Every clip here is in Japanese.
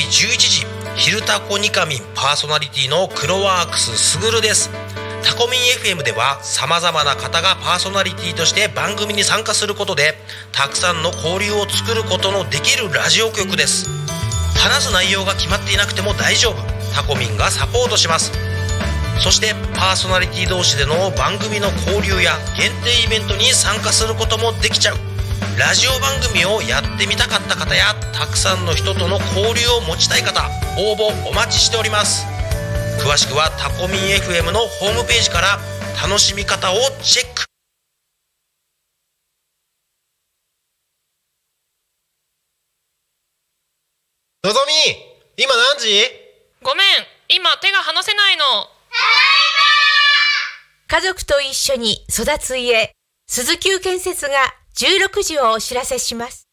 日11時、昼タコニカミンパーソナリティの黒ワークスすぐるです。タコミン FM では様々な方がパーソナリティとして番組に参加することで、たくさんの交流を作ることのできるラジオ局です。話す内容が決まっていなくても大丈夫、タコミンがサポートします。そしてパーソナリティ同士での番組の交流や限定イベントに参加することもできちゃう。ラジオ番組をやってみたかった方や、たくさんの人との交流を持ちたい方、応募お待ちしております。詳しくはタコミン FM のホームページから楽しみ方をチェック。のぞみ、今何時？ごめん、今手が離せないの。家族と一緒に育つ家、鈴木建設が16時をお知らせします。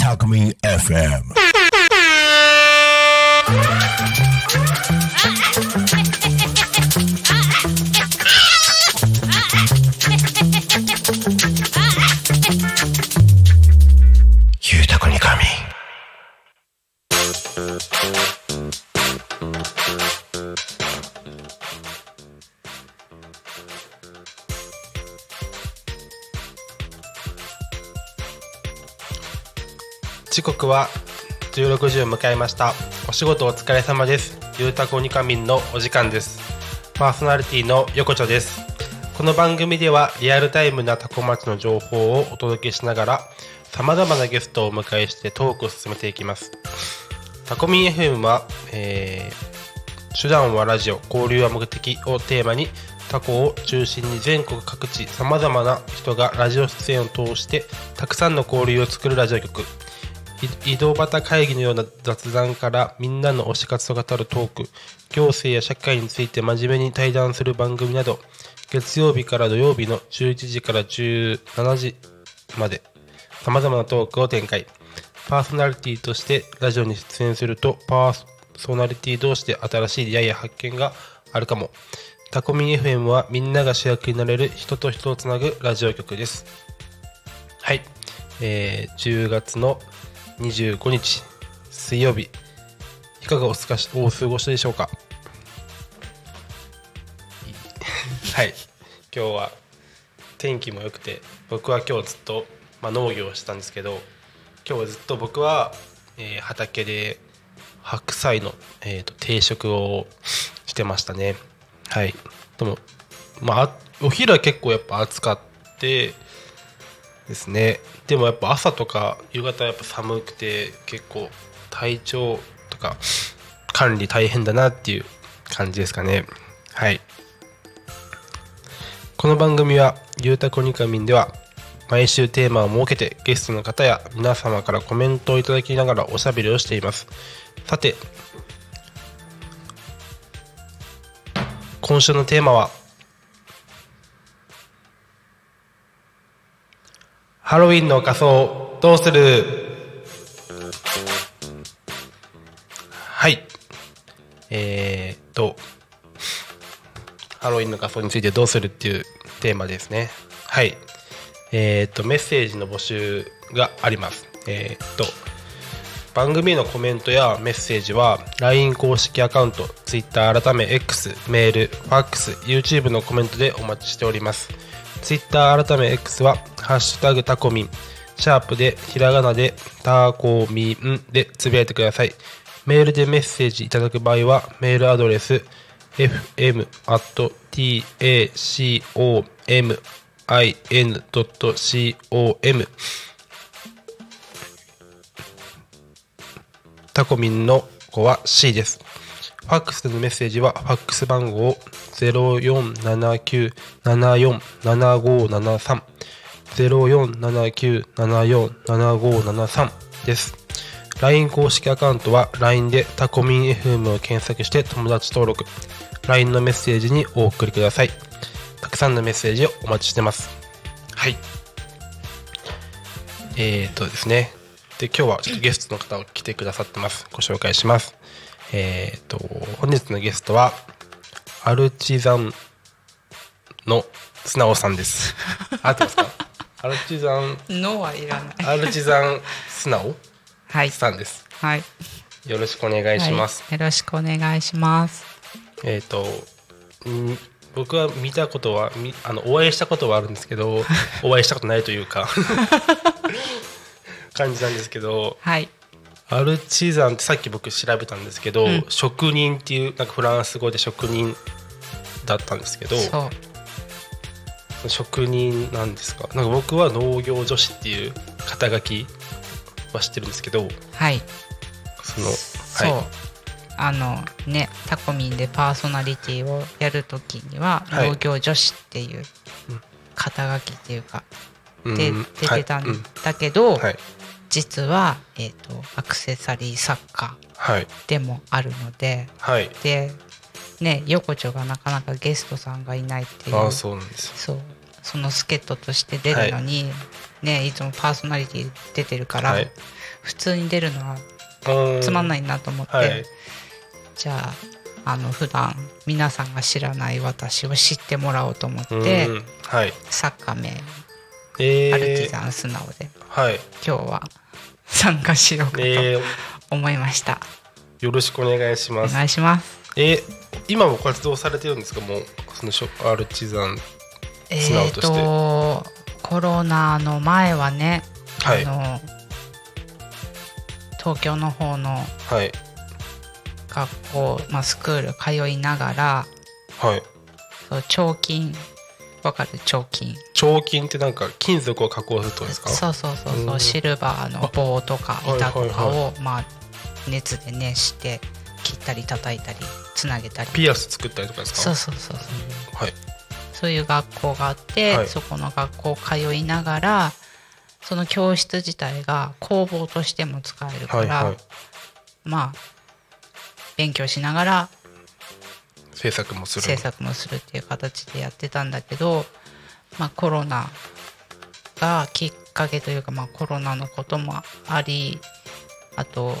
タコミン FM。 ゆうたこにかみ時刻は16時を迎えました。お仕事お疲れ様です。ゆうたこにかみんのお時間です。パーソナリティの横丁です。この番組ではリアルタイムなタコ町の情報をお届けしながら、様々なゲストをお迎えしてトークを進めていきます。タコミン FM は、手段はラジオ、交流は目的をテーマに、タコを中心に全国各地様々な人がラジオ出演を通してたくさんの交流を作るラジオ局。井戸端会議のような雑談からみんなの推し活を語るトーク、行政や社会について真面目に対談する番組など、月曜日から土曜日の11時から17時まで様々なトークを展開。パーソナリティとしてラジオに出演すると、パーソナリティ同士で新しい出会いや発見があるかも。タコミン FM はみんなが主役になれる、人と人をつなぐラジオ局です。はい、10月の25日水曜日、いかがお過ごしでしょうか。はい、今日は天気も良くて、僕は今日ずっと、農業をしたんですけど、今日はずっと僕は、畑で白菜の、定食をしてましたね。はい、でも、お昼は結構やっぱ暑かってですね。でもやっぱ朝とか夕方はやっぱ寒くて、結構体調とか管理大変だなっていう感じですかね。はい。この番組はゆうたこにかみんでは、毎週テーマを設けてゲストの方や皆様からコメントをいただきながらおしゃべりをしています。さて、今週のテーマはハロウィンの仮装どうする？はい、ハロウィンの仮装についてどうするっていうテーマですね。はい、メッセージの募集があります。番組のコメントやメッセージは LINE 公式アカウント、Twitter 改め X、メール、ファックス、YouTube のコメントでお待ちしております。Twitter 改め X はハッシュタグタコミン、シャープでひらがなでタコミンでつぶやいてください。メールでメッセージいただく場合はメールアドレス fm@tacomin.com、 タコミンの子は C です。ファックスのメッセージはファックス番号 0479747573 0479747573 です。 LINE 公式アカウントは LINE でタコミン FM を検索して友達登録、 LINE のメッセージにお送りください。たくさんのメッセージをお待ちしてます。はい、ですね。で、今日はちょっとゲストの方が来てくださってます。ご紹介します。本日のゲストはアルチザンの素直さんです。合ってますか？アルチザンのはいらない。アルチザン素直さんです。はい。よろしくお願いします。はい、よろしくお願いします。僕は見たことはお会いしたことはあるんですけど、お会いしたことないというか感じなんですけど、はい、アルチザンってさっき僕調べたんですけど、うん、職人っていうなんかフランス語で職人だったんですけど、そう職人なんですか？なんか僕は農業女子っていう肩書きは知ってるんですけど、はい、そのそう、はい、ね、タコミンでパーソナリティをやるときには農業女子っていう肩書きっていうか、はい、で出てたんだけど、はい、実は、アクセサリー作家でもあるので、はい、でね、横丁がなかなかゲストさんがいないっていう、あ、そうなんですよ。そう、その助っ人として出るのに、はいね、いつもパーソナリティ出てるから、はい、普通に出るのはつまんないなと思って、はい、じゃあ、普段皆さんが知らない私を知ってもらおうと思って、はい、作家名、アルチザン素直で、はい、今日は参加しようかと思いました。よろしくお願いします。お願いします。今も活動されてるんですか？もうそのアルチザン素直として。コロナの前はね、はい、東京の方の、はい、学校、まあ、スクール通いながら、はい、そう彫金、わかる？彫金。彫金ってなんか金属を加工するとですか？そう、シルバーの棒とか板とかを、はいはいはい、まあ、熱で熱して切ったり叩いたりつなげたり。ピアス作ったりとかですか？そう、はい、そういう学校があって、はい、そこの学校通いながら、その教室自体が工房としても使えるから、はいはい、まあ勉強しながら制作もするっていう形でやってたんだけど、まあ、コロナがきっかけというか、まあ、コロナのこともあり、あと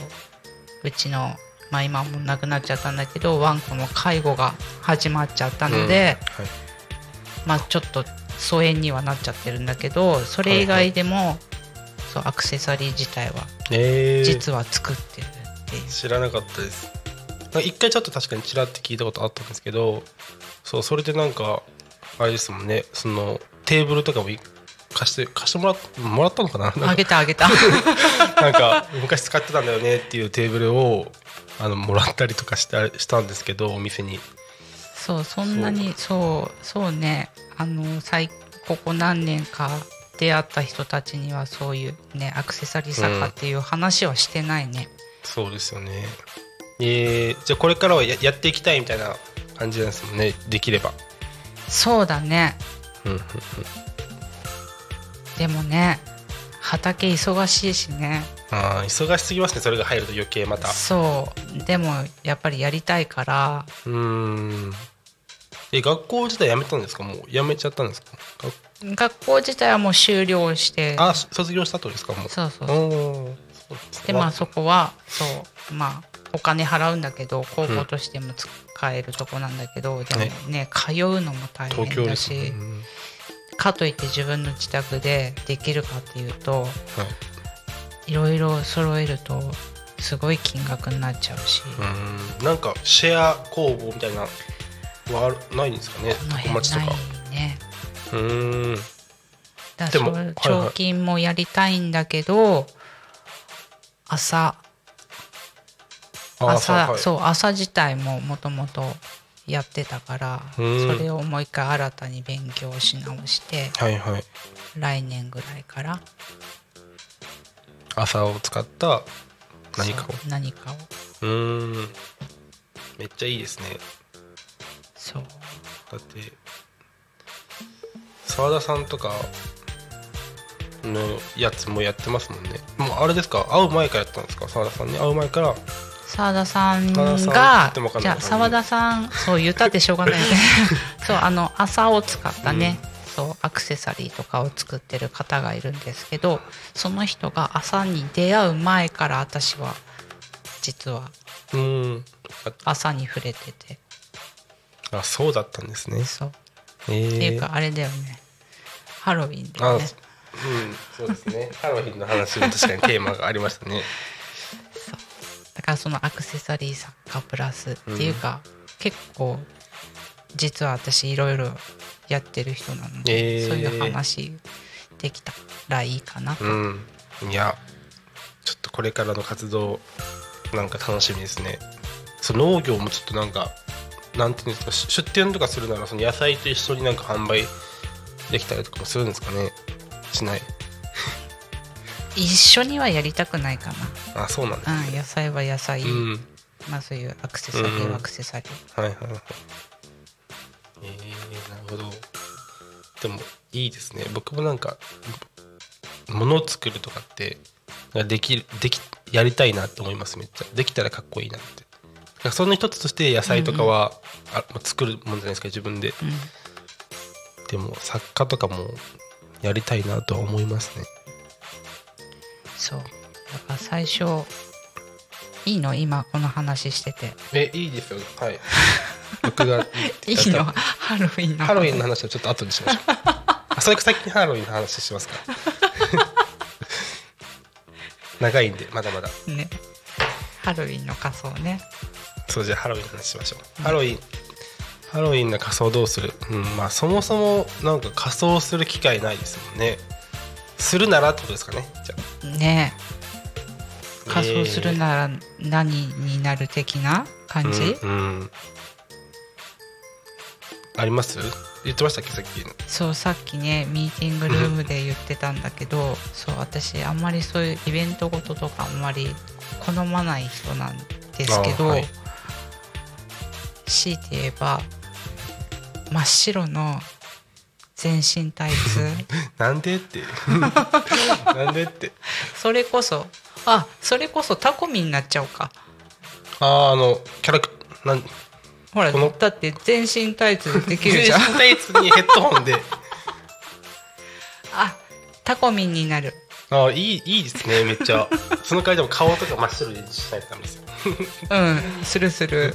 うちの、まあ、今もう亡くなっちゃったんだけどワンコの介護が始まっちゃったので、うん、はい、まあ、ちょっと疎遠にはなっちゃってるんだけど、それ以外でも、はいはい、そうアクセサリー自体は、実は作ってるっていう。知らなかったです。一回ちょっと確かにちらって聞いたことあったんですけど、そう、それでなんかあれですもんね、そのテーブルとかも貸してもらったのかな、あげたなんか昔使ってたんだよねっていうテーブルをもらったりとかしたんですけど、お店に。そう、そんなにそうね、ここ何年か出会った人たちにはそういうねアクセサリー作家っていう話はしてないね、うん、そうですよね。じゃあこれからは やっていきたいみたいな感じなんですもんね、できれば。そうだねでもね、畑忙しいしね。あ、忙しすぎますね。それが入ると余計また。そう、でもやっぱりやりたいから。うーん、学校自体やめたんですか？もうやめちゃったんですか？学校自体はもう終了して。あ、卒業した後ですか？もう。そうで、まあそこはそう、まあお金払うんだけど工房としても使えるとこなんだけど、うん、でもね、通うのも大変だし、ね、うん、かといって自分の自宅でできるかっていうと、はいろいろ揃えるとすごい金額になっちゃうし、うん、なんかシェア工房みたいなはないんですかね、小町とか。ないね。だからでも彫金もやりたいんだけど、はいはい、はい、そう、朝自体ももともとやってたから、それをもう一回新たに勉強し直して、はいはい、来年ぐらいから朝を使った何かを。めっちゃいいですね。そうだって、澤田さんとかのやつもやってますもんね。もうあれですか、会う前からやったんですか？澤田さんに会う前から澤田さんが、じゃあ澤田さん、そう言ったってしょうがないねそう、麻を使ったね、うん、そうアクセサリーとかを作ってる方がいるんですけど、その人が麻に出会う前から私は実はうん、朝に触れてて、あ、そうだったんですね。そう、っていうかあれだよね、ハロウィンだよね。うん、そうですね。ハロウィンの話も確かにテーマがありましたね。そう、だからそのアクセサリー作家プラスっていうか、うん、結構実は私いろいろやってる人なので、そういう話できたらいいかなと、うん、いやちょっとこれからの活動なんか楽しみですね。その農業もちょっとなんかなんていうんですか、出店とかするならその野菜と一緒になんか販売できたりとかもするんですかね。しない一緒にはやりたくないかな。あ、そうなんですね、うん、野菜は野菜、うん、まあそういうアクセサリーはアクセサリー、はいはいはい、なるほど。でもいいですね。僕もなんか物を作るとかってやりたいなって思います。めっちゃできたらかっこいいなって。だからその一つとして野菜とかは、うんうん、作るもんじゃないですか自分で、うん、でも作家とかもやりたいなとは思いますね。そう、だから最初いいの今この話してて。いいですよ、はい。僕がいいのハロウィンの話。ハロウィンの話はちょっと後にしましょう。あ、それ先にハロウィンの話しますか。長いんでまだまだ、ね、ハロウィンの仮装ね。そう、じゃあハロウィンの話しましょう、うん、ハロウィンの仮装どうする、うん、まあそもそもなんか仮装する機会ないですもんね。するならってことですかね。じゃあねえ、仮装するなら何になる的な感じ、うんうん、あります？言ってましたっけさっき。そう、さっきねミーティングルームで言ってたんだけど、うん、そう、私あんまりそういうイベントごととかあんまり好まない人なんですけど、はい、強いて言えば真っ白の全身タイツなんでってなんでってそれこそタコミになっちゃうか。あのキャラクターほら、だって全身タイツでできるじゃん。全身タイツにヘッドホンであ、タコミンになる。あ、いいですね、めっちゃ。その代わりでも顔とか真っ白にしないとダメですよ。うん、するする。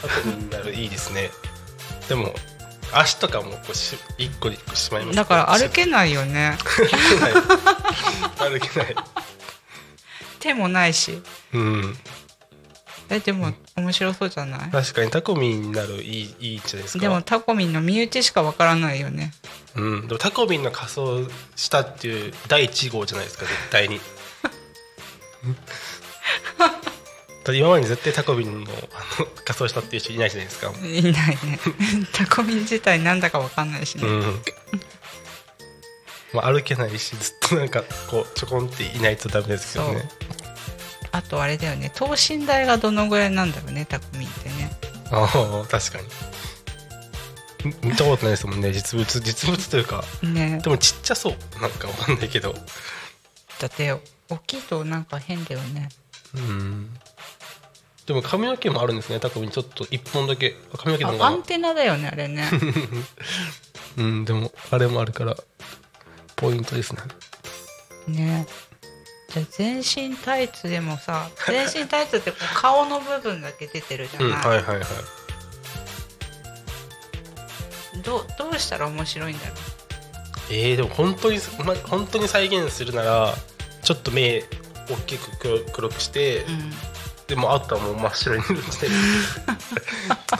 タコミンになる、いいですね。でも足とかもこう一個一個しまいます、ね、だから歩けないよね。歩けない手もないし、うん、でも面白そうじゃない。確かにタコミンになるいいじゃないですか。でもタコミンの身内しかわからないよね。うん、でもタコミンの仮装したっていう第1号じゃないですか絶対に。今まで絶対タコミンの仮装したっていう人いないじゃないですか。いないね。タコミン自体なんだかわかんないしね。うん、まあ、歩けないしずっとなんかこうちょこんっていないとダメですけどね。あとあれだよね、等身大がどのぐらいなんだろうねタコミンってね。あ、確かに見たことないですもんね。実物というか、ね、でもちっちゃそう、なんかわかんないけど、だって大きいとなんか変だよね。うん、でも髪の毛もあるんですねタコミン。ちょっと1本だけ髪の毛の方がアンテナだよねあれね。うん、でもあれもあるからポイントですね。ね、じゃあ全身タイツでもさ、全身タイツってこう顔の部分だけ出てるじゃない、うん、はいはいはい、どうしたら面白いんだろう。でも本当に再現するならちょっと目大きく黒くして、うん、でもあとはもう真っ白に塗って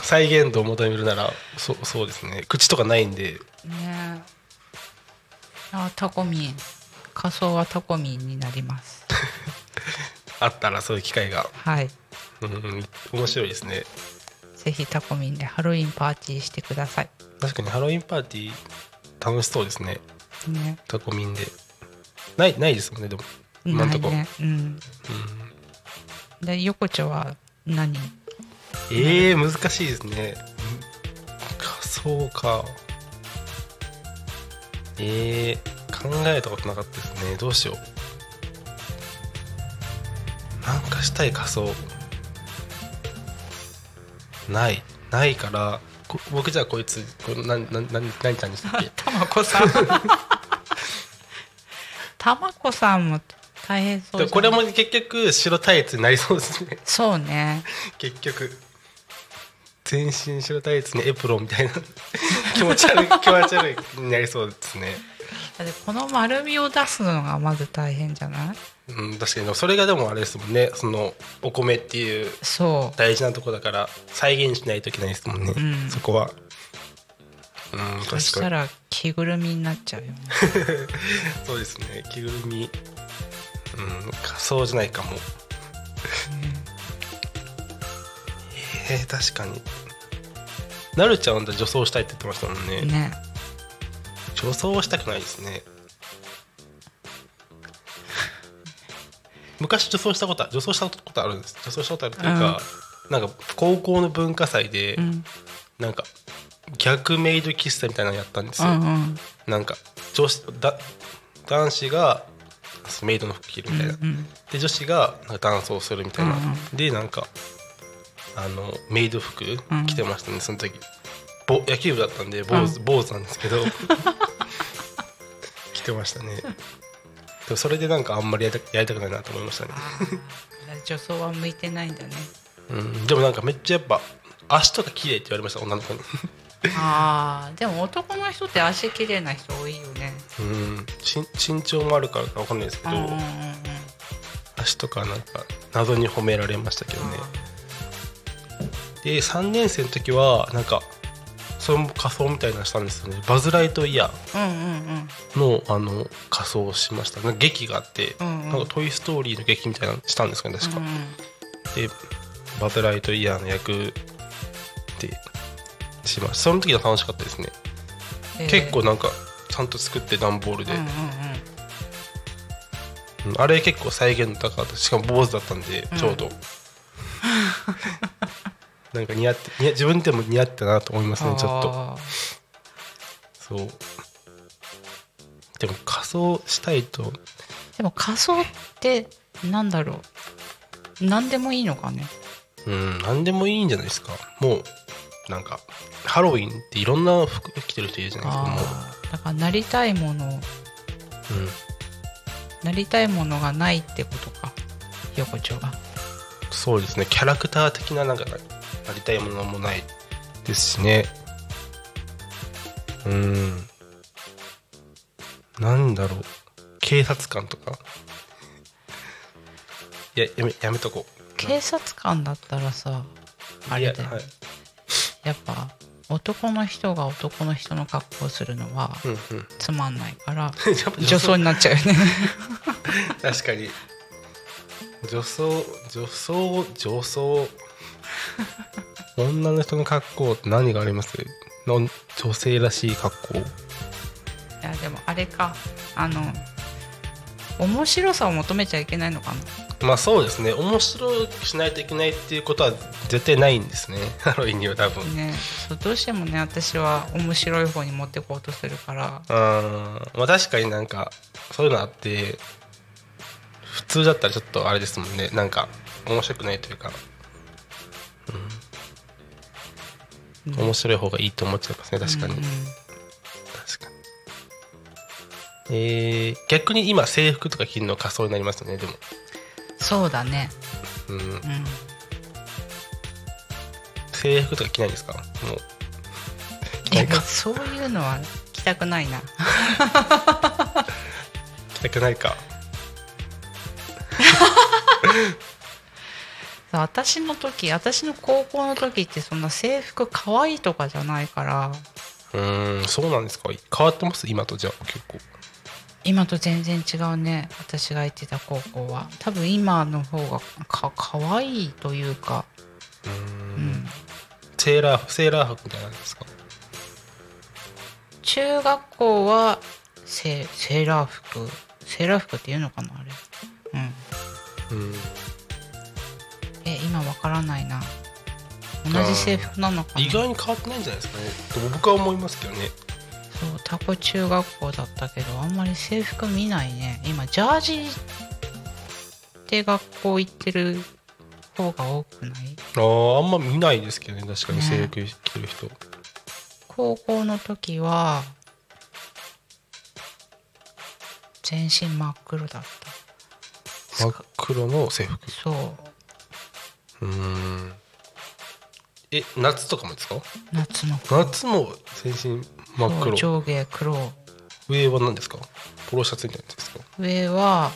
再現度を求めるならそうですね、口とかないんでね。あ、タコミン仮装はタコミンになります。あったらそういう機会が、はい、うん、面白いですね。ぜひタコミンでハロウィンパーティーしてください。確かにハロウィンパーティー楽しそうですね。ね、タコミンでないですもんね。でも今んとこ、ね、うんうん、で横丁は何？難しいですね。仮装か。考えたことなかったですね。どうしよう。なんかしたい仮装ないから、僕じゃあこいつ何ちゃんでしたっけ。たまこさんも大変そうだ、ね、これも結局白タイツになりそうですね。そうね、結局全身白タイツにエプロンみたいな気持ち悪いになりそうですね。だってこの丸みを出すのがまず大変じゃない？うん、確かにそれがでもあれですもんね、そのお米っていう大事なとこだから再現しないといけないですもんね、うん、そこは、うん、確かに。そしたら着ぐるみになっちゃうよねそうですね、着ぐるみ、うん、仮装じゃないかも、うん、確かになるちゃんは女装したいって言ってましたもんね。ね、女装はしたくないですね。昔女装したことあるんです。女装したことあるというか、うん、なんか高校の文化祭で、うん、なんか逆メイド喫茶みたいなのやったんですよ、うんうん、なんか男子がメイドの服着るみたいな、うんうん、で女子がなんかダンスをするみたいな、うんうん、でなんかメイド服着てましたね、うん、その時野球部だったんで坊主なんですけど着てましたね。でもそれでなんかあんまりやりたくないなと思いましたね女装は向いてないんだね、うん、でもなんかめっちゃやっぱ足とか綺麗って言われました、女の子にあでも男の人って足綺麗な人多いよね、うん、身長もあるからか分かんないですけど、うんうんうん、足とかなんか謎に褒められましたけどね。で3年生の時はなんかそれも仮装みたいなのしたんですよね。バズライトイヤー の、うんうんうん、仮装をしました。なんか劇があって、うんうん、なんかトイストーリーの劇みたいなのしたんですかね確か、うんうん、でバズライトイヤーの役でしました。その時は楽しかったですね、結構なんかちゃんと作って段ボールで、うんうんうん、あれ結構再現高かった。しかも坊主だったんでちょうど、うんなんか自分でも似合ってたなと思いますね。ちょっとそうでも仮装したいと。でも仮装ってなんだろう、何でもいいのかね。うん、何でもいいんじゃないですか。もうなんかハロウィンっていろんな服着てる人いるじゃないですか。もうだからなりたいもの、うん、なりたいものがないってことか。横丁がそうですね、キャラクター的ななんかなりたいものもないですしね。なんだろう、警察官とかいや、やめとこう。警察官だったらさあれで、はい、やっぱ男の人が男の人の格好をするのはつまんないから、うんうん、女装になっちゃうよね確かに女装女の人の格好って何があります？女性らしい格好。いやでもあれか、面白さを求めちゃいけないのかな。まあそうですね、面白くしないといけないっていうことは絶対ないんですねハロウィンには多分ね。そうどうしてもね、私は面白い方に持ってこうとするから。まあ確かになんかそういうのあって、普通だったらちょっとあれですもんね、なんか面白くないというか、うんうん、面白い方がいいと思っちゃいますね確かに、うんうん、確かに。逆に今制服とか着るの仮装になりますよね。でもそうだね、うんうん、制服とか着ないですか？もうなんかそういうのは着たくないな着たくないか私の高校の時ってそんな制服可愛いとかじゃないから。そうなんですか。変わってます今と。じゃあ結構今と全然違うね。私が行ってた高校は多分今の方が可愛いというか、うん、セーラー服みたいなんですか。中学校はセーラー服っていうのかなあれ、うんうん、今わからないな。同じ制服なのかな。意外に変わってないんじゃないですかね。僕は思いますけどね。そうタコ中学校だったけどあんまり制服見ないね。今ジャージで学校行ってる方が多くない？あんま見ないですけどね確かに制服着てる人、ね、高校の時は全身真っ黒だった。真っ黒の制服。そう、夏とかもですか？夏も全身真っ黒、上下黒。上は何ですか？ポロシャツみたいなやつですか？上は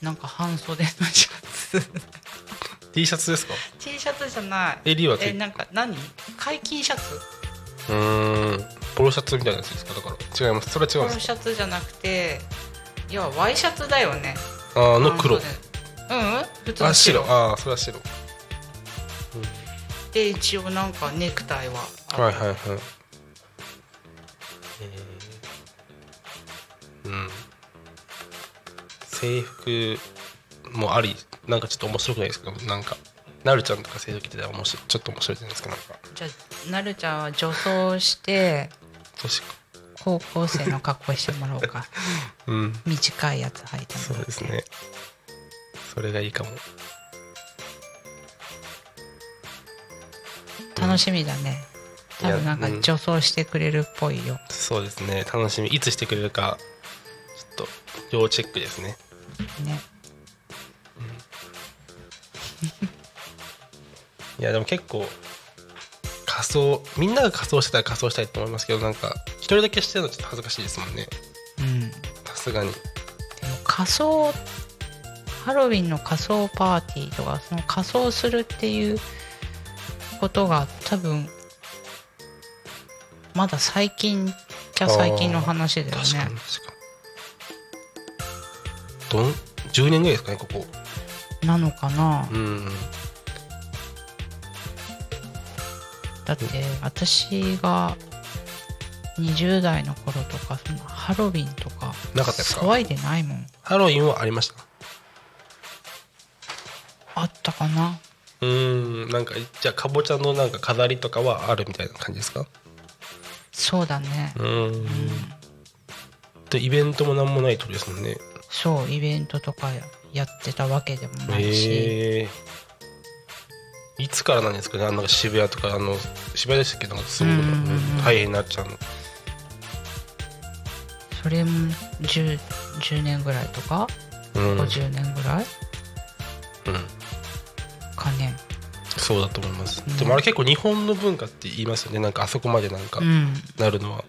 なんか半袖のシャツT シャツですか？ T シャツじゃない。襟はなんか何？解禁シャツ？ポロシャツみたいなやつですか？だから違います。それは違います。ポロシャツじゃなくて、いやワイシャツだよね。あの黒。うん、普通の白。ああ、それは白。うん、で一応なんかネクタイは。はいはいはい。うん。制服もあり。なんかちょっと面白くないですか？なんかなるちゃんとか制服着てたら面白い、ちょっと面白いじゃないですか。なんかじゃあなるちゃんは女装して高校生の格好してもらおうか、うん、短いやつ履いてもらって。そうですね、それがいいかも。楽しみだね。多分なんか女装してくれるっぽいよ。そうですね、楽しみ。いつしてくれるかちょっと要チェックですね。ね、いやでも結構仮装、みんなが仮装してたら仮装したいと思いますけど、なんか一人だけしてるのちょっと恥ずかしいですもんね。さすがに。でも仮装、ハロウィンの仮装パーティーとか、その仮装するっていうことが多分まだ最近じゃ最近の話だよね。確かに確かに。10年ぐらいですかね、ここなのかな、うん、だって私が20代の頃とか、そのハロウィンとか騒いでないもん。ハロウィンはありました？あったかな。なんかじゃあかぼちゃのなんか飾りとかはあるみたいな感じですか？そうだね。でイベントもなんもないとですもんね。そう、イベントとかやってたわけでもないし、いつからなんですかね。なんか渋谷とか、渋谷でしたけど、すごい大変になっちゃうの。それも 10年ぐらいとか、50年ぐらい、かね。そうだと思います、でもあれ結構日本の文化って言いますよね。なんかあそこまでなんかなるのは、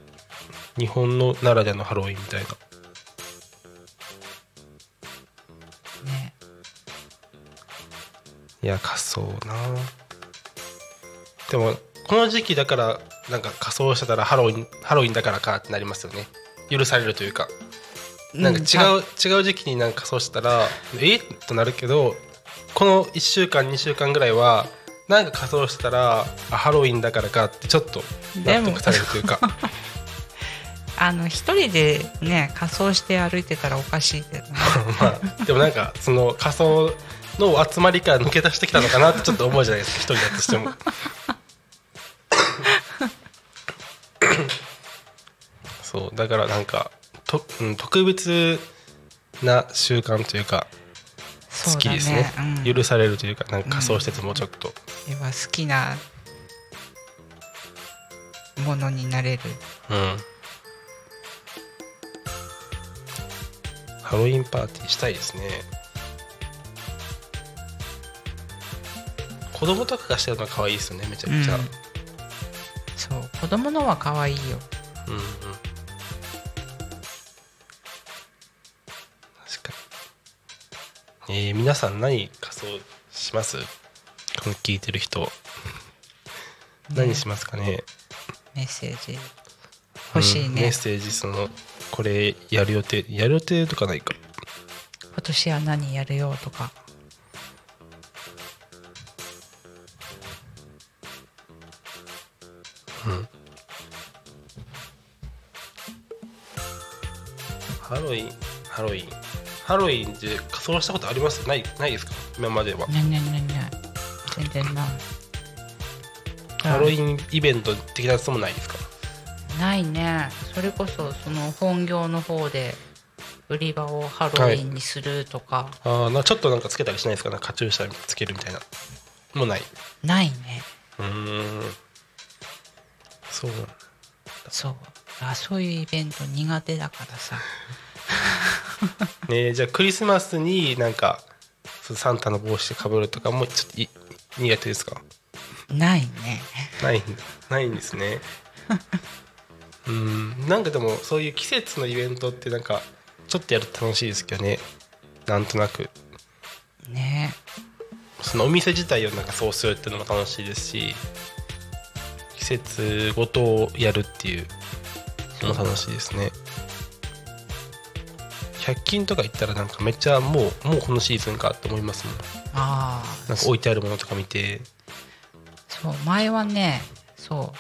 日本のならではのハロウィンみたいな。いや仮装な。でもこの時期だから、なんか仮装してたらハロウィンだからかってなりますよね。許されるというか、なんか違う時期になんか仮装してたらとなるけど、この1週間2週間ぐらいはなんか仮装してたらハロウィンだからかってちょっと納得されるというか一人でね仮装して歩いてたらおかしいけどねでもなんかその仮装の集まりから抜け出してきたのかなってちょっと思うじゃないですか一人だとしてもそうだからなんか特別な習慣というか好きですね、許されるというか、なんか仮装しててもちょっと、今好きなものになれる、ハロウィンパーティーしたいですね。子供とかがしてるのは可愛いですよね、めちゃめちゃ、そう、子供のは可愛いよ。確かに。皆さん何仮装します？この聞いてる人、何しますかね。メッセージ欲しいね、メッセージ。そのこれやる予定とかないか。今年は何やるよとか。ハロウィンって仮装したことあります？ないですか今までは。ない全然ない。ハロウィンイベント的なやつもないですか？ないね。それこそその本業の方で売り場をハロウィンにするとか、ちょっとなんかつけたりしないですか？なんかカチューシャつけるみたいなもうないね。そうだ。そういうイベント苦手だからさじゃあクリスマスになんかサンタの帽子でかぶるとかもちょっと苦手ですか？ないね。ないんですね。なんかでもそういう季節のイベントってなんかちょっとやると楽しいですけどね。なんとなくね。そのお店自体をなんかそうするっていうのも楽しいですし、季節ごとをやるっていうのも楽しいですね。100均とか行ったらなんかめっちゃもうこのシーズンかって思いますもん。ああ。なんか置いてあるものとか見て。そう前はね、そ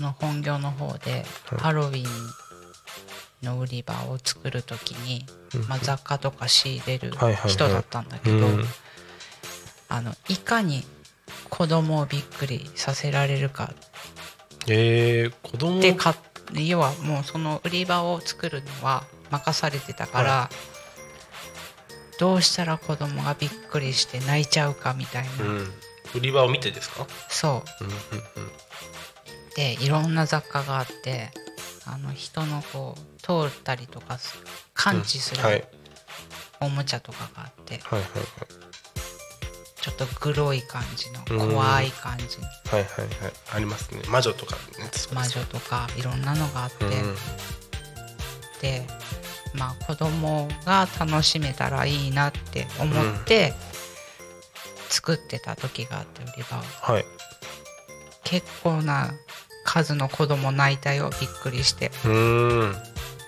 の本業の方でハロウィンの売り場を作るときに、雑貨とか仕入れる人だったんだけど、いかに子供をびっくりさせられるか子供で要はもうその売り場を作るのは任されてたから、はい、どうしたら子供がびっくりして泣いちゃうかみたいな、売り場を見てですか？そう、でいろんな雑貨があって、人のこう通ったりとか感知するおもちゃとかがあって、ちょっとグロい感じの怖い感じの、ありますね。魔女とかね、魔女とかいろんなのがあって、で子供が楽しめたらいいなって思って作ってた時があって、売り場を、結構な数の子供泣いたよ、びっくりして。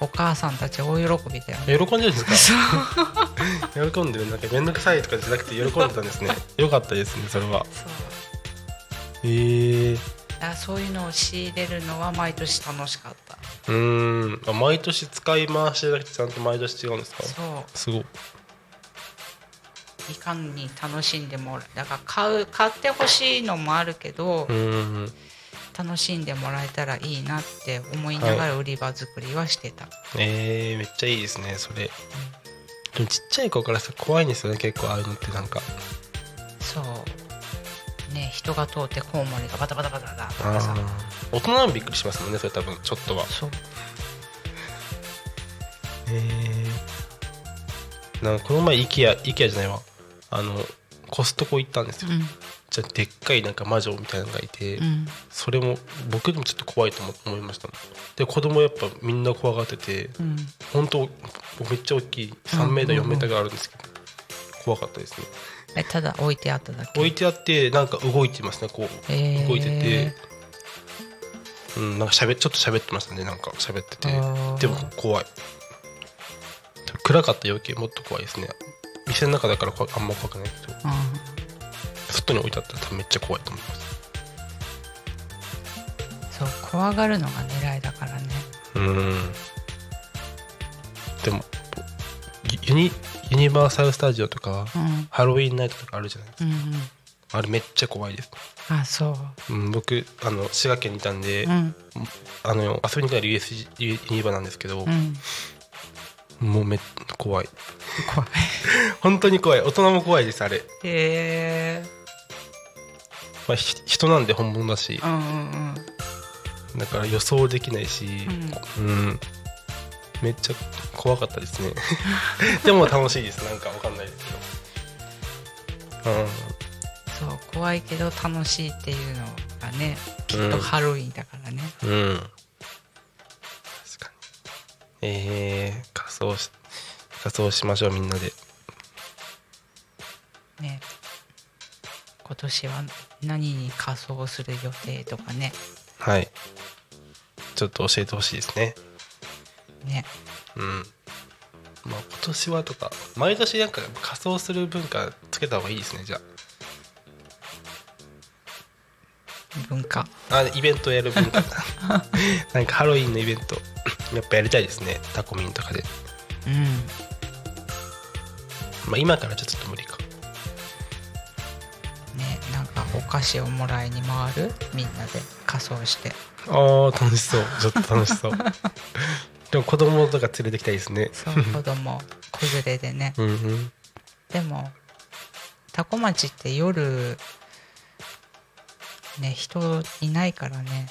お母さんたち大喜びだよね。喜んでるんですか？喜んでる。なんか面倒くさいとかじゃなくて喜んでたんですね。よかったですね、それは。そういうのを仕入れるのは毎年楽しかった。毎年使い回しじゃなくてちゃんと毎年違うんですか？すごい。いかに楽しんでもらう、だから買ってほしいのもあるけど、楽しんでもらえたらいいなって思いながら売り場作りはしてた。めっちゃいいですねそれ。でもちっちゃい子からさ怖いんですよね、結構ああいうのって。なんかそうね、人が通ってコウモリがバタバタバタバタとかさ、大人もびっくりしますもんね、それ多分ちょっとは。そう。なんかこの前イケアじゃないわ、コストコ行ったんですよ。じゃあでっかいなんか魔女みたいなのがいて、それも僕でもちょっと怖いと思いましたもん。で子供やっぱみんな怖がってて、本当めっちゃ大きい3メーター4メーターがあるんですけど、怖かったですね。ただ置いてあっただけ？置いてあってなんか動いてますね、こう、動いてて、なんかちょっと喋ってましたね。なんか喋ってて、でも怖い。暗かった余計もっと怖いですね。店の中だからあんま怖くないけど、外に置いてあったらめっちゃ怖いと思います。そう怖がるのが狙いだからね。でもユニバーサル・スタジオとか、ハロウィンナイトとかあるじゃないですか、あれめっちゃ怖いです。あ、そう、僕滋賀県にいたんで、遊びに来たら ユニバなんですけど、もう怖い。本当に怖い。大人も怖いですあれ。人なんで本物だし、だから予想できないし、めっちゃ怖かったですね。でも楽しいです。なんか分かんないですけど、そう怖いけど楽しいっていうのがね、きっとハロウィンだからね。仮装しましょうみんなでね。今年は何に仮装する予定とかね、ちょっと教えてほしいですね。今年はとか毎年なんか仮装する文化つけた方がいいですね。じゃあ文化、イベントやる文化。なんかハロウィンのイベントやっぱやりたいですね、タコミンとかで。今からちょっと無理かね。なんかお菓子をもらいに回る、みんなで仮装して。楽しそう。ちょっと楽しそう。でも子供とか連れてきたいですね。そう子供子連れでね。でもタコ町って夜ね、人いないからね。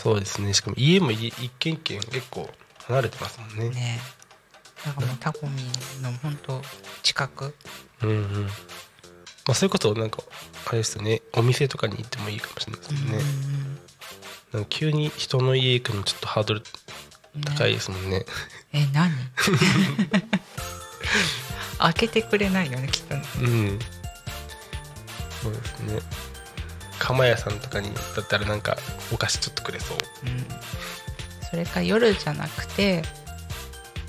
そうですね。しかも家も一軒一軒結構離れてますもんね。なんかもうタコミンの本当近く、うんうん、まあ、それこそなんかあれですよね、お店とかに行ってもいいかもしれないですね、うんうん、なんか急に人の家行くのちょっとハードル高いですもんね。え、何開けてくれないよねきっとね。うん、そうですね。釜屋さんとかにだったらなんかお菓子ちょっとくれそう、うん、それか夜じゃなくて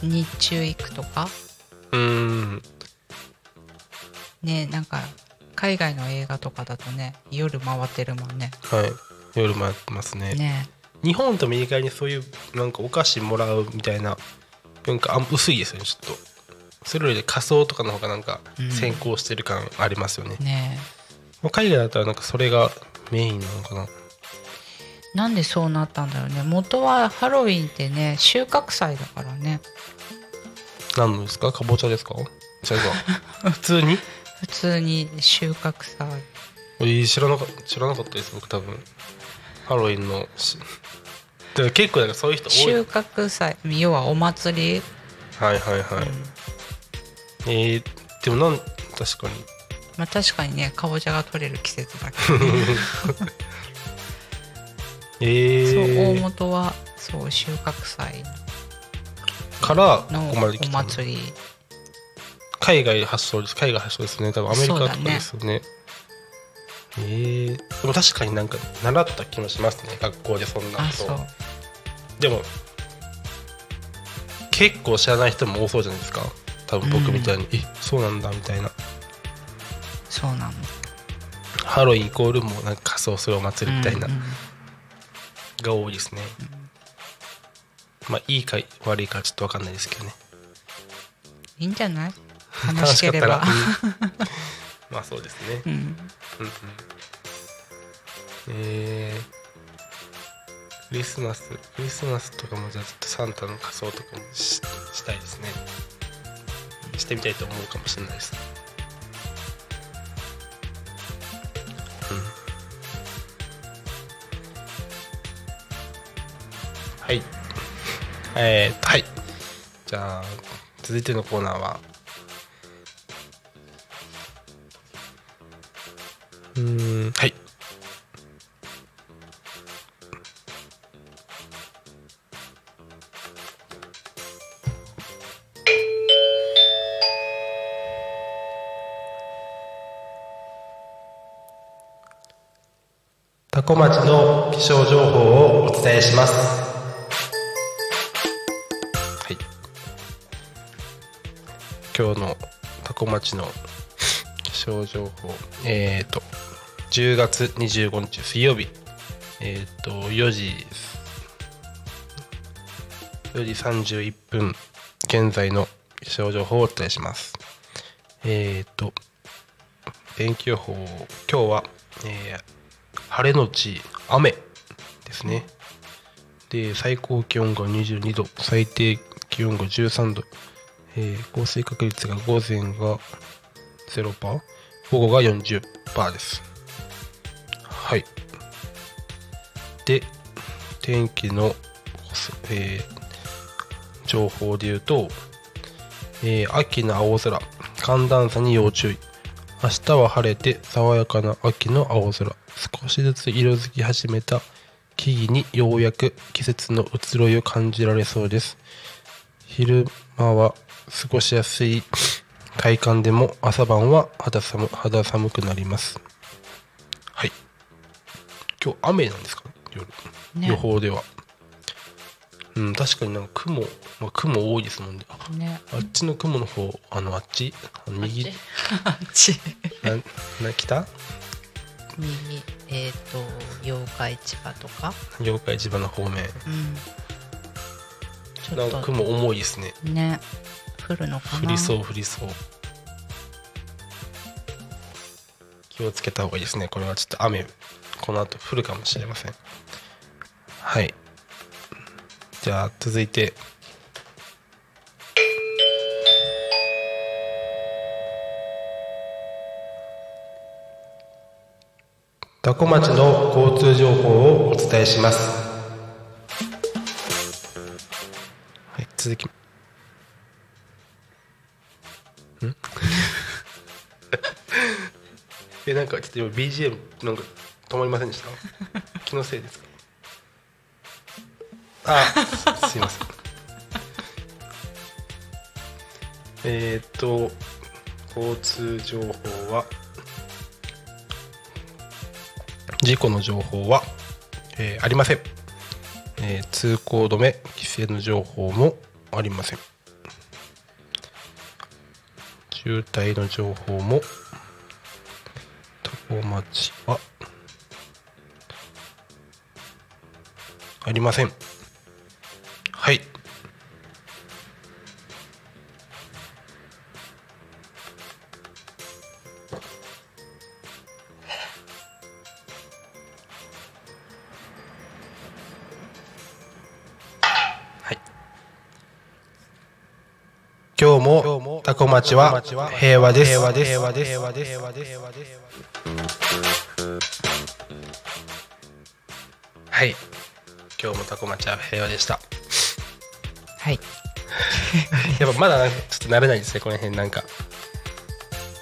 日中行くとか、うんね、なんか海外の映画とかだとね夜回ってるもんね。はい、夜回ってますね。ね、日本とアメリカにそういうなんかお菓子もらうみたいな文化薄いですよねちょっと。それより仮想とかの方がなんか先行してる感ありますよね、うん、ね、海外だったらなんかそれがメインなのかな。なんでそうなったんだろうね。元はハロウィンってね収穫祭だからね。何のですか、かぼちゃですか、違うか普通に普通に収穫祭、知らなかったです僕。多分ハロウィンので結構なんかそういう人多い。収穫祭要はお祭り、はいはいはい、うん、でもなん確かに、まあ、確かにねかぼちゃが取れる季節だけど、ね、そう大元はそう収穫祭からここまで来たお祭り。海外発祥です。海外発祥ですね。多分アメリカとかですよね。でも確かになんか習った気もしますね。学校でそんなこと。でも結構知らない人も多そうじゃないですか。多分僕みたいに、うん、そうなんだみたいな。そうなの。ハロウィンイコールもなんか仮装するお祭りみたいな、うんうん、が多いですね。うん、まあいいか悪いかちょっと分かんないですけどね。いいんじゃない？楽しければ。まあそうですね、うんうんうん、クリスマスとかもじゃあちょっとサンタの仮装とかも したいですね。してみたいと思うかもしれないです、うん、はいはい、じゃあ続いてのコーナーははい、タコ町の気象情報をお伝えします。はい、今日のタコ町の気象情報、10月25日水曜日、4時31分現在の気象情報をお伝えします。天気予報、今日は、晴れのち雨ですね。で、最高気温が22度、最低気温が13度、降水確率が午前が 0%、 午後が 40% です。はい、で天気の、情報でいうと、秋の青空、寒暖差に要注意。明日は晴れて爽やかな秋の青空、少しずつ色づき始めた木々にようやく季節の移ろいを感じられそうです。昼間は過ごしやすい快感でも朝晩は肌寒くなります。はい、今日雨なんですかね、夜ね、予報では。うん、確かになんか雲、まあ、雲多いですもんね。あっちの雲の方、あっち、右、あっち、北、右、八日市場とか、八日市場の方面、うん、なんか雲重いですね。ね、降るのかな。降りそう。気をつけた方がいいですね。これはちょっと雨この後降るかもしれません。はい、じゃあ続いてタコ町の交通情報をお伝えします。はい、続きなんかちょっと今 BGM なんか止まりませんでした気のせいですか。あ、すいません交通情報は、事故の情報は、ありません。通行止め、規制の情報もありません。渋滞の情報も、多古町はありません。はい。今日もタコ町は平和です。はい、今日もタコ町は平和でした。はい。やっぱまだなんかちょっと慣れないですねこの辺なんか。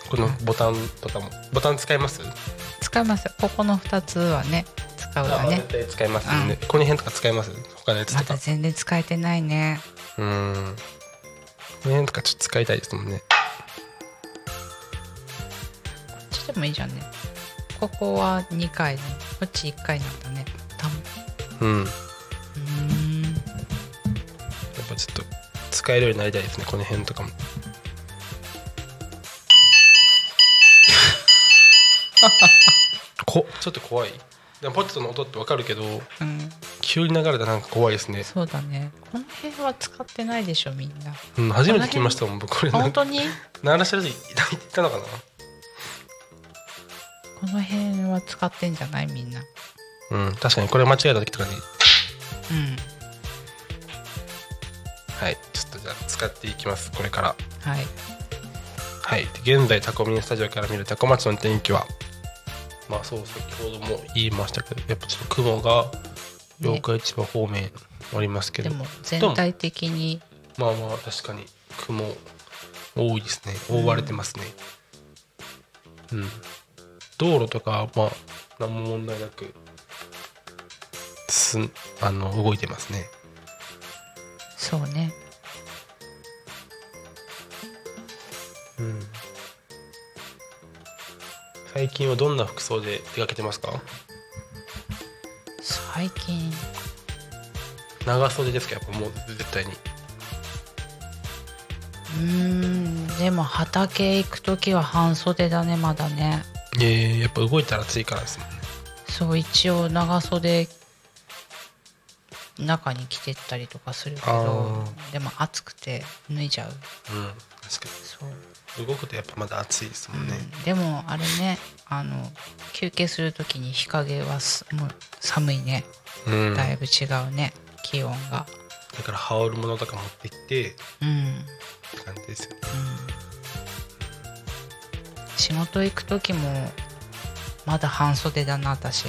このボタンとかもボタン使います？使います。ここの2つはね使うわね。絶対使いますね。この辺とか使います？他のやつとか。まだ全然使えてないね。この辺とかちょっと使いたいですもんね。こっちでもいいじゃんね。ここは2回、こっち1回なんだね。やっぱちょっと使えるようになりたいですね。この辺とかも。ちょっと怖い。でもポテトの音ってわかるけど、急に流れたなんか怖いですね。そうだね。この辺は使ってないでしょみんな。初めて聞きましたもん僕これ。本当に？鳴らしてる時行ったのかな。この辺は使ってんじゃないみんな。確かにこれ間違えた時とかに。はい、ちょっとじゃあ使っていきますこれから。はい。はい。現在タコミンスタジオから見るタコ町の天気は。まあそう先ほども言いましたけどやっぱちょっと雲が八日市場方面ありますけど、ね、でも全体的にまあまあ確かに雲多いですね。覆われてますね。道路とかまあ何も問題なく動いてますね。そうね。最近はどんな服装で出かけてますか？最近長袖ですか？やっぱもう絶対に。でも畑行くときは半袖だねまだね。やっぱ動いたら暑いからですもんね。そう一応長袖中に着てったりとかするけどでも暑くて脱いじゃう。確かにそう。動くとやっぱまだ暑いですもんね。でもあれね休憩するときに日陰はもう寒いね。だいぶ違うね気温が。だから羽織るものとか持ってきて、って感じですよね。仕事行くときもまだ半袖だな私。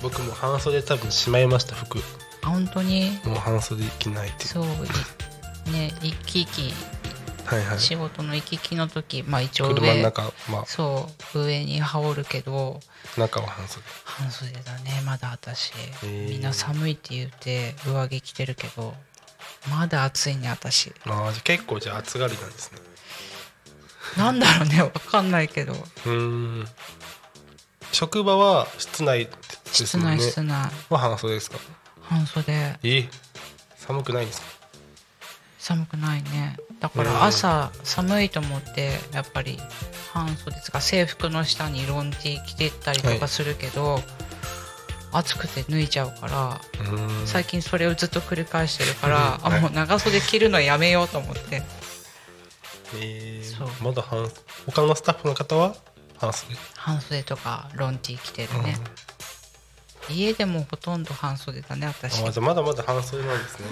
僕も半袖多分しまいました服。あ本当に。もう半袖着ないって。そうね一気一気。はいはい、仕事の行き来の時、まあ、一応上、そう上に羽織るけど中は半袖。半袖だねまだ私。みんな寒いって言って上着着てるけどまだ暑いね私。結構じゃあ暑がりなんですね。なんだろうね分かんないけど職場は室内ですもんね。室内は半袖ですか？半袖。寒くないんですか？寒くないね。だから朝寒いと思ってやっぱり半袖ですか制服の下にロンティー着てったりとかするけど、暑くて脱いじゃうから最近それをずっと繰り返してるからもう長袖着るのやめようと思って、そうまだ他のスタッフの方は半袖とかロンティー着てるね。家でもほとんど半袖だね私。じゃあまだまだ半袖なんですね。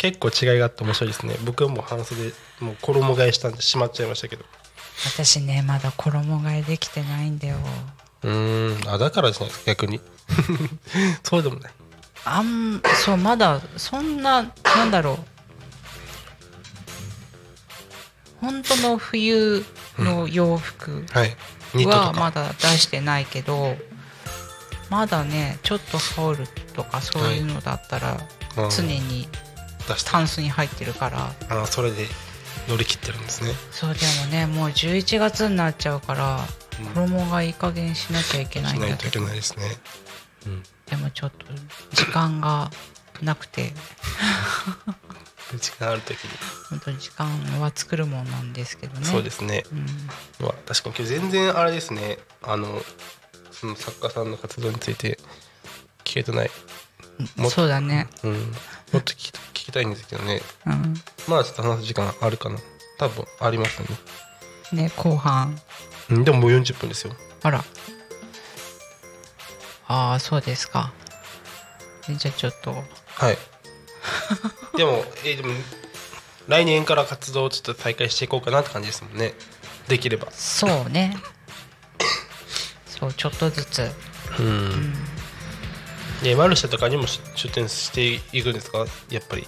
結構違いがあって面白いですね。僕はもう半袖もう衣替えしたんでしまっちゃいましたけど。私ねまだ衣替えできてないんだよ。だからじゃないですか逆に。そうでもない。そうまだそんななんだろう本当の冬の洋服はまだ出してないけど、まだねちょっと羽織るとかそういうのだったら常にタンスに入ってるから、はい、あそれで乗り切ってるんですね。そうでもねもう11月になっちゃうから衣がいい加減しなきゃいけないんだけど、しないといけないですね、うん、でもちょっと時間がなくて時間あるときに本当に時間は作るもんなんですけどね。そうですね、うん、まあ、確かに今日全然あれですね、その作家さんの活動について聞けてない。そうだね、うん、もっと聞きたいんですけどね、うん、まあちょっと話す時間あるかな、多分ありますよね。ね、後半でももう40分ですよ。あら、ああそうですか。じゃあちょっとはいでも、でも来年から活動をちょっと再開していこうかなって感じですもんね、できれば。そうねそうちょっとずつ、うん、うん、でマルシェとかにも出店していくんですか、やっぱり。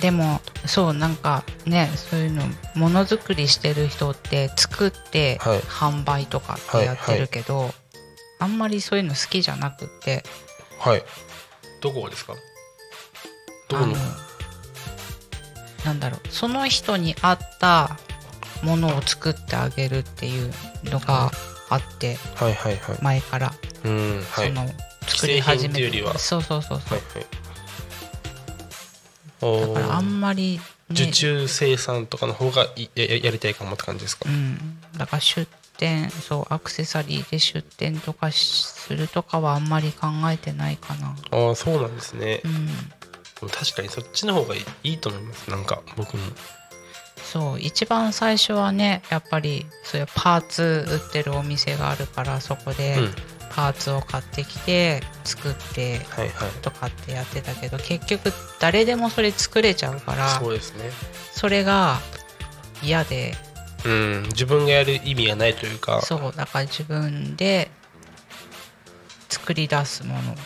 でもそうなんかね、そういうのものづくりしてる人って作って販売とかってやってるけど、はいはいはい、あんまりそういうの好きじゃなくて。はい、どこですか、どこのなんだろう、その人に合ったものを作ってあげるっていうのがあって、はいはいはい、前から、うん、はい、その作り始めて、既製品っていうよりは、そうそうそうそう、はいはい、だからあんまり、ね、受注生産とかの方が やりたいかもって感じですか、うん、だから出店、そうアクセサリーで出店とかするとかはあんまり考えてないかな。ああそうなんですね、うん、確かにそっちの方がいいと思います。なんか僕もそう一番最初はねやっぱりそういうパーツ売ってるお店があるからそこで、うん、パーツを買ってきて作ってとかってやってたけど、はいはい、結局誰でもそれ作れちゃうから そうですね、それが嫌で、うん、自分がやる意味がないというか、そうだから自分で作り出すもの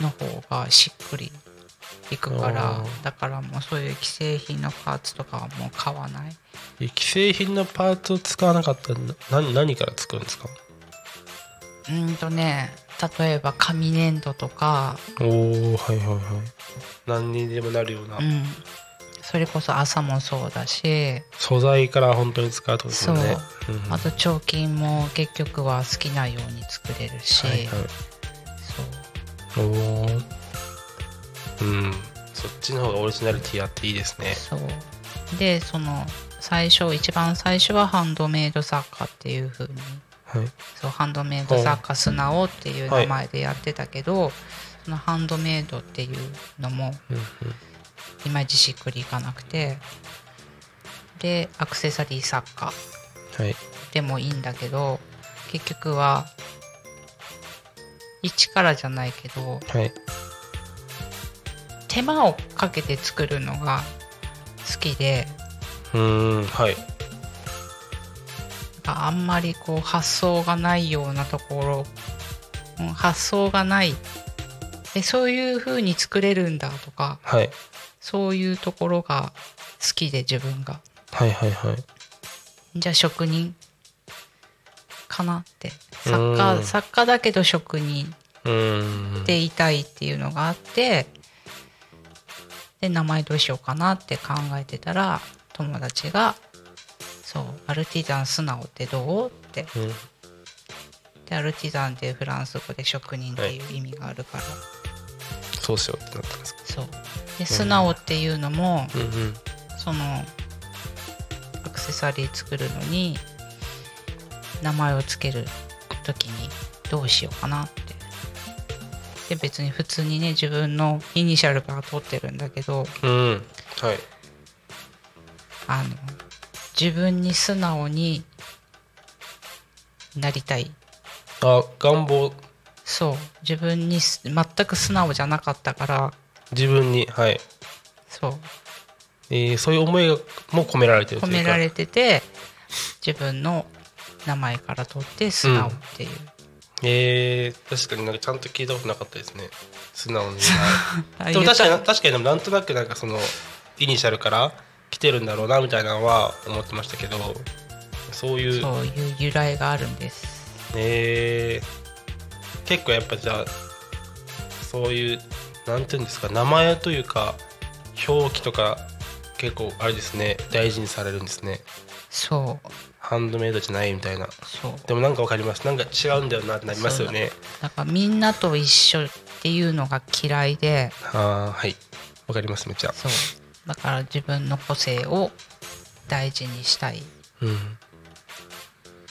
の方がしっくりいくから、うん、だからもうそういう既製品のパーツとかはもう買わない。既製品のパーツを使わなかったら 何から作るんですか。ね、例えば紙粘土とか、おー、はいはいはい、何にでもなるような、うん、それこそ麻もそうだし、素材から本当に使うとですよね。そう、うん、あと彫金も結局は好きなように作れるし、はいはい、そう、おー、うん、そっちの方がオリジナリティあっていいですね。そうで、その最初一番最初はハンドメイド作家っていう風に、はい、そうハンドメイド作家S.naoっていう名前でやってたけど、はい、そのハンドメイドっていうのもいまいちしっくりいかなくて、でアクセサリー作家でもいいんだけど、はい、結局は一からじゃないけど、はい、手間をかけて作るのが好きで、はい、あんまりこう発想がないようなところ、発想がないでそういう風に作れるんだとか、はい、そういうところが好きで自分が、はいはいはい、じゃあ職人かなって、作家だけど職人でいたいっていうのがあって、で名前どうしようかなって考えてたら友達がそうアルティザンS.naoってどうって、うん、でアルティザンってフランス語で職人っていう意味があるから、はい、そうしようってなったんですか。そうでS.naoっていうのも、うんうん、そのアクセサリー作るのに名前をつけるときにどうしようかなって、で別に普通にね自分のイニシャルから取ってるんだけど、うん、はい、自分にS.naoになりたい。あ、願望。そう、自分に全くS.naoじゃなかったから。自分に、はい。そう。そういう思いがも込められてるというか。込められてて、自分の名前から取ってS.naoっていう。うん、確かになんかちゃんと聞いたことなかったですね。S.naoに。でも確かになんとなくなんかそのイニシャルから。来てるんだろうなみたいなのは思ってましたけど、かそういう由来があるんです。結構やっぱじゃあそういうなんていうんですか、名前というか表記とか結構あれですね、大事にされるんですね。そう、ハンドメイドじゃないみたいな。そうでもなんかわかります、なんか違うんだよなってなりますよね。だからみんなと一緒っていうのが嫌いで、あ、はい、わかります。めっちゃそうだから自分の個性を大事にしたい、うん、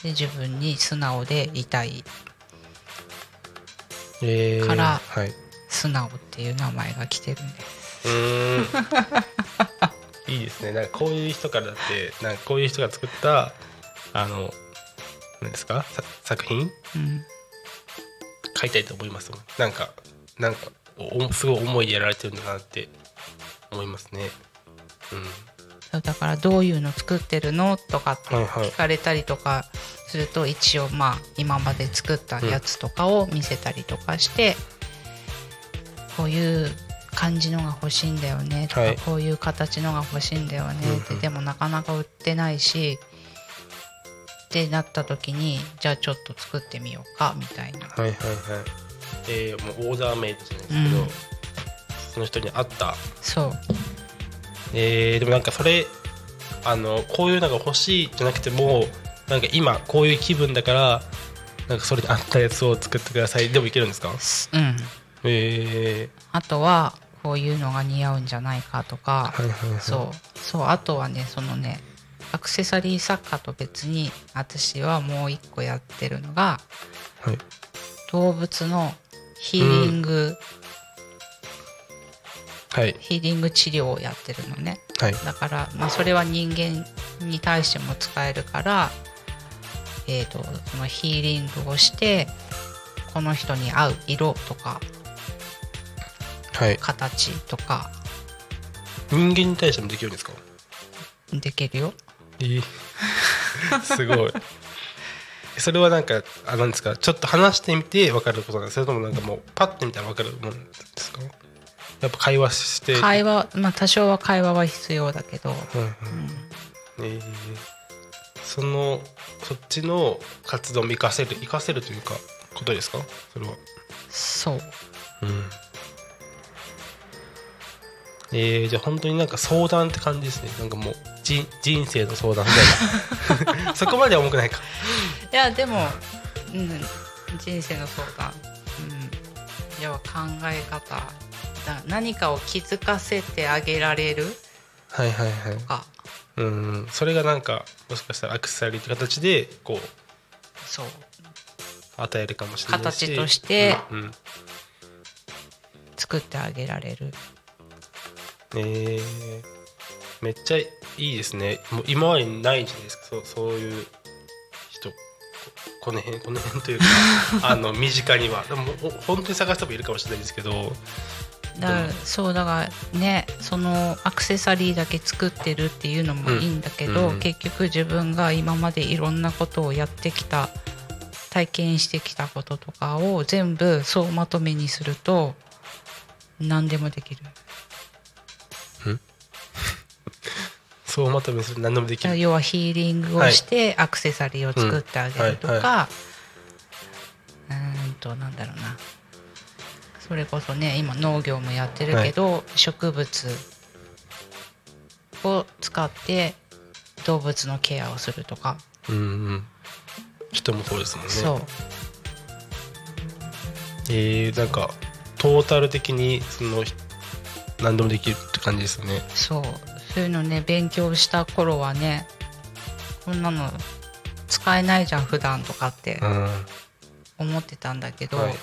で自分に素直でいたいから、はい、素直っていう名前が来てるんです。いいですね。なんかこういう人からだって、なんかこういう人が作った何ですか作品、うん、書いたいと思いますもん。なんかすごい思いでやられてるんだなって思いますね、うん、だからどういうの作ってるのとかって聞かれたりとかすると、はいはい、一応まあ今まで作ったやつとかを見せたりとかして、うん、こういう感じのが欲しいんだよねとか、はい、こういう形のが欲しいんだよねって、うんうん、でもなかなか売ってないしってなった時に、じゃあちょっと作ってみようかみたいな、はいはいはい、もうオーダーメイドじゃないですけど、うん、その人に合った。そう、でもなんかそれこういうのが欲しいじゃなくても、なんか今こういう気分だから、なんかそれに合ったやつを作ってくださいでもいけるんですか？うん、あとはこういうのが似合うんじゃないかとか、はいはいはい、そうあとはね、そのね、アクセサリー作家と別に私はもう一個やってるのが、はい、動物のヒーリング、うん、はい、ヒーリング治療をやってるのね、はい、だから、まあ、それは人間に対しても使えるから、そのヒーリングをしてこの人に合う色とか、はい、形とか。人間に対してもできるんですか？できるよ。すごい。それはなんか何ですか、ちょっと話してみて分かることなんですか、それともなんかもうパッて見たら分かるもんですか？やっぱ会話してまあ多少は会話は必要だけど、うんうん、そっちの活動も活かせるというかことですか？それはそう、うん、じゃあ本当になんか相談って感じですね。なんかもう人生の相談みたいな。そこまでは重くないか。いやでも、うん、人生の相談、うん、要は考え方だ、何かを気づかせてあげられる、はいはいはい、とか、うん、それがなんかもしかしたらアクセサリーという形でこう、そう与えるかもしれないし、形として、うんうん、作ってあげられる。めっちゃいいですね。もう今までないじゃないですか、そういう人、この辺というか身近には。でも本当に探してもいるかもしれないですけど、だからね、そのアクセサリーだけ作ってるっていうのもいいんだけど、うんうん、結局自分が今までいろんなことをやってきた、体験してきたこととかを全部総まとめにすると何でもできる。そうまとめする、何でもできる。要はヒーリングをしてアクセサリーを作ってあげるとか、なんだろうな、それこそね、今農業もやってるけど、はい、植物を使って動物のケアをするとか、うんうん、人もそうですもんね。そう、なんかトータル的にその何でもできるって感じですよね。そういうのね、勉強した頃はね、こんなの使えないじゃん普段とかって思ってたんだけど、うん、はい、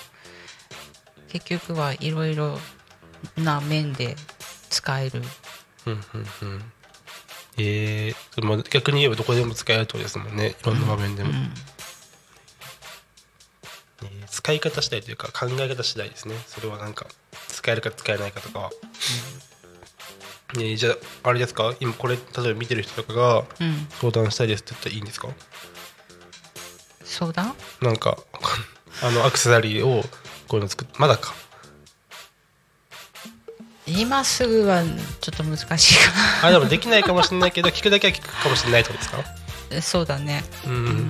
結局はいろいろな面で使える、うんうんうん、逆に言えばどこでも使えるとですもんね、いろんな場面でも、うんうん、使い方次第というか考え方次第ですね。それはなんか使えるか使えないかとかは、うん、じゃああれですか、今これ例えば見てる人とかが相談したいですって言ったらいいんですか？相談？なんかアクセサリーをこういうの作ってまだか今すぐはちょっと難しいかな。でもできないかもしれないけど聞くだけは聞くかもしれないってことですか？そうだね、うんうん、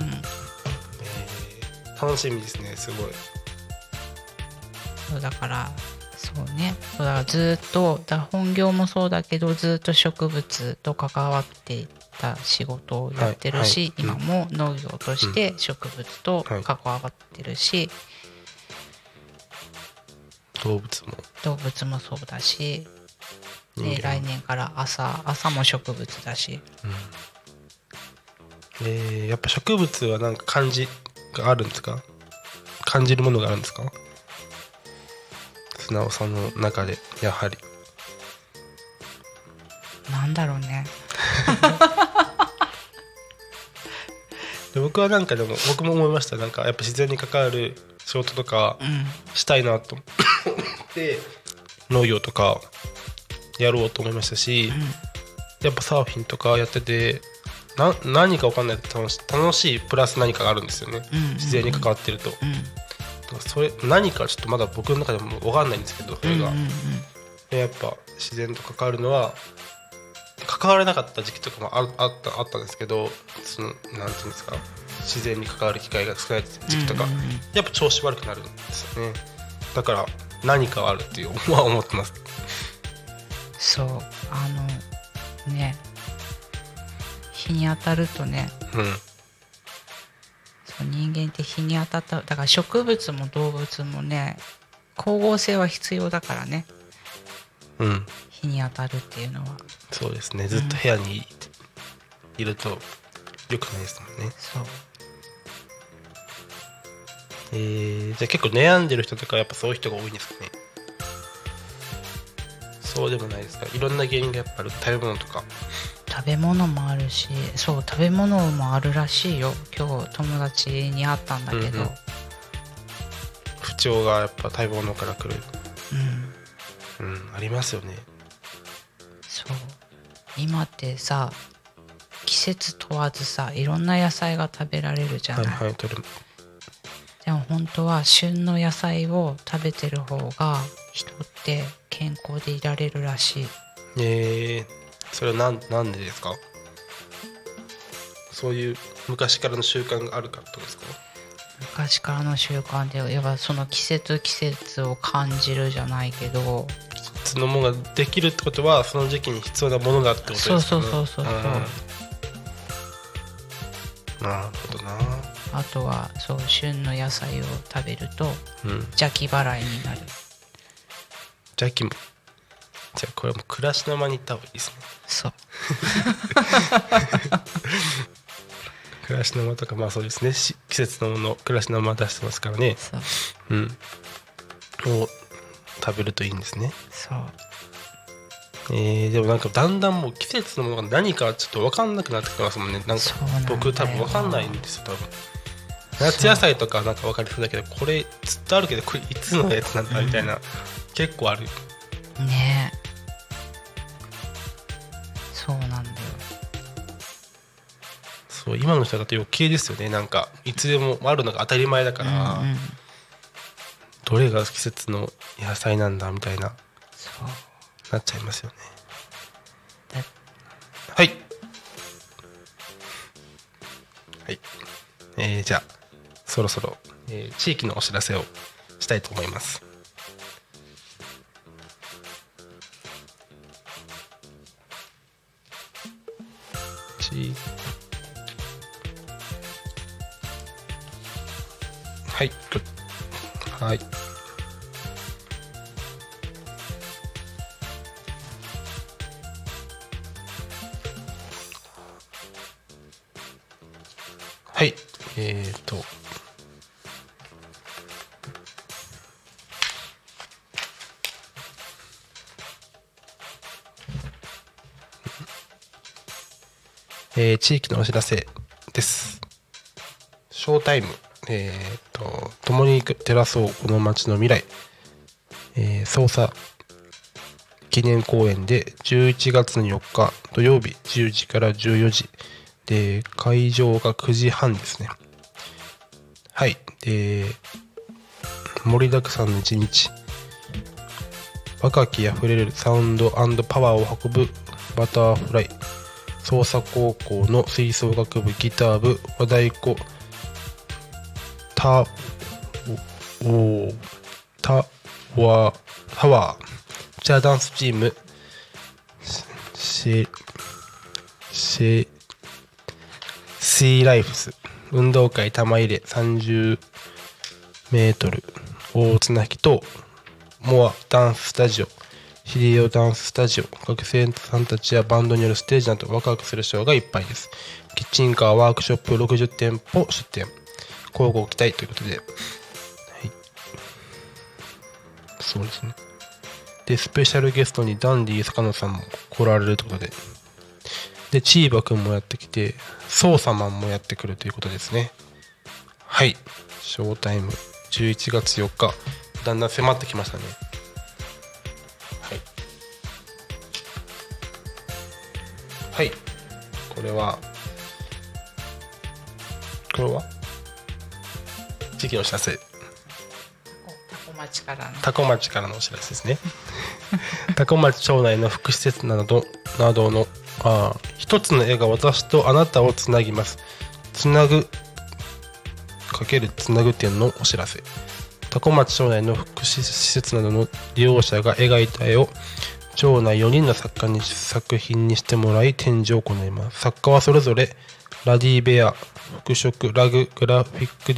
楽しみですね、すごい。そうだからそうね、だからずっと本業もそうだけどずっと植物と関わっていた仕事をやってるし、はいはい、今も農業として植物と関わってるし、はい、動物もそうだし、で来年から朝も植物だし、うん、やっぱ植物はなんか感じがあるんですか？感じるものがあるんですか？S.naoさんの中でやはりなんだろうねで僕はなんかでも僕も思いました。なんかやっぱ自然に関わる仕事とかしたいなと思って、うん、農業とかやろうと思いましたし、うん、やっぱサーフィンとかやってて何か分かんないけど楽しいプラス何かがあるんですよね、うんうんうん、自然に関わってると、うん、それ何かちょっとまだ僕の中でも分かんないんですけど、それが、うんうんうん、やっぱ自然と関わるのは関われなかった時期とかもあったんですけど、そのなんていうんですか、自然に関わる機会が少ない時期とか、うんうんうん、やっぱ調子悪くなるんですよね。だから何かあるっていうのは思ってますそう、ね、日に当たるとね、うん、人間って日に当たった、だから植物も動物もね、光合成は必要だからね、うん、日に当たるっていうのはそうですね、ずっと部屋にいると良くないですもんね、うん、そう、じゃあ結構悩んでる人とかやっぱそういう人が多いんですかね？そうでもないですか？いろんな原因がやっぱある。食べ物とか食べ物もあるし、そう、食べ物もあるらしいよ。今日友達に会ったんだけど、うんうん、不調がやっぱ食べ物から来る、うん、うん、ありますよね。そう、今ってさ、季節問わずさ、いろんな野菜が食べられるじゃない、はいはい、取る。でも本当は旬の野菜を食べてる方が人って健康でいられるらしい。それはなんでですか？そういう昔からの習慣があるからですか？昔からの習慣で、やっぱその季節を感じるじゃないけど、そのものができるってことはその時期に必要なものがあってことですかね。そう、うん、なるほどな。あとはそう、旬の野菜を食べると、うん、邪気払いになる。邪気も、じゃあこれも暮らしの間に行った方がいいですね。そう暮らしの間とか、まあそうですね、季節のもの暮らしの間出してますからね。そう、うん、を食べるといいんですね。そう、でもなんかだんだんもう季節のものが何かちょっと分かんなくなってきますもんね。なんか僕多分分かんないんですよ。多分夏野菜とかなんか分かりそうだけど、これずっとあるけどこれいつのやつなんだみたいな、うん、結構あるね。そうなんだよ。そう、今の人だと余計ですよね。なんかいつでもあるのが当たり前だから、うんうん、どれが季節の野菜なんだみたいな、そうなっちゃいますよね。はいはい、じゃあそろそろ、地域のお知らせをしたいと思います。はいはい、はい、地域のお知らせです。ショータイム、共に照らそうこの街の未来、捜査記念公演で11月4日土曜日10時から14時で、会場が9時半ですね。はい、で盛りだくさんの一日、若きあふれるサウンド&パワーを運ぶバターフライ匝瑳高校の吹奏楽部ギター部和太鼓タワーチャーダンスチームシーライフス運動会玉入れ30メートル大綱引きとモアダンススタジオヒデオダンススタジオ学生さんたちやバンドによるステージなどワクワクするショーがいっぱいです。キッチンカーワークショップ60店舗出店交互期待ということで、はい、そうですね。でスペシャルゲストにダンディ坂野さんも来られるということで、でチーバくんもやってきてソーサマンもやってくるということですね。はい、ショータイム11月4日だんだん迫ってきましたね。はい、はい、これは時期のお知らせ、タコ町からのお知らせですね。タコ町町内の福祉施設などの一つの絵が私とあなたをつなぎます。つなぐ×つなぐ展のお知らせ。タコ町町内の福祉施設などの利用者が描いた絵を町内4人の作家に作品にしてもらい展示を行います。作家はそれぞれラディベア、服飾、ラグ、グラフィック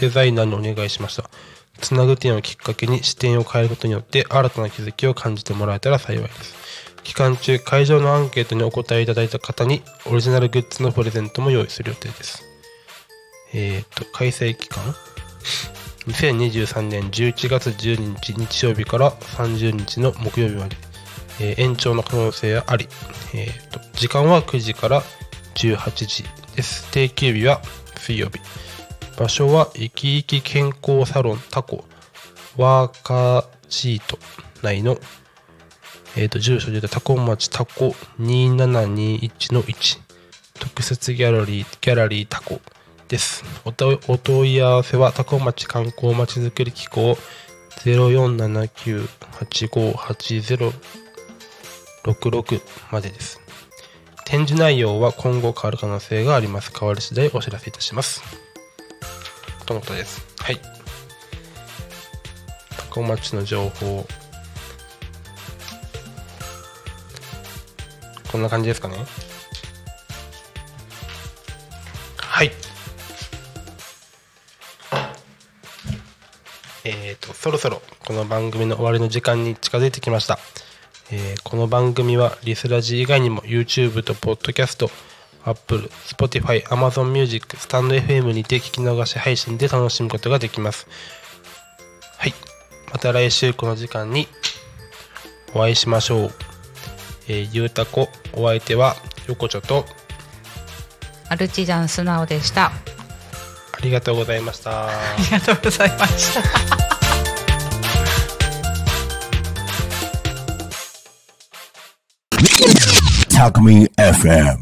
デザイナーにお願いしました。つなぐ点をきっかけに視点を変えることによって新たな気づきを感じてもらえたら幸いです。期間中、会場のアンケートにお答えいただいた方にオリジナルグッズのプレゼントも用意する予定です。開催期間2023年11月12日日曜日から30日の木曜日まで、延長の可能性あり、時間は9時から18時です。定休日は水曜日。場所は生き生き健康サロンタコワーカーシート内の、住所でタコ町タコ2721の1特設ギャラリータコです。お問い合わせはタコ町観光まちづくり機構 0479858066 までです。展示内容は今後変わる可能性があります。変わり次第お知らせいたしますとのことです。はい、タコ町の情報こんな感じですかね。はい、そろそろこの番組の終わりの時間に近づいてきました。この番組はリスラジ以外にも YouTube と Podcast、Apple、Spotify、Amazon Music、スタンド FM にて聞き逃し配信で楽しむことができます。はい、また来週この時間にお会いしましょう。ゆうたこ、お相手はよこちょとArtisan S.naoでした。ありがとうございました。ありがとうございました。Alchemy FM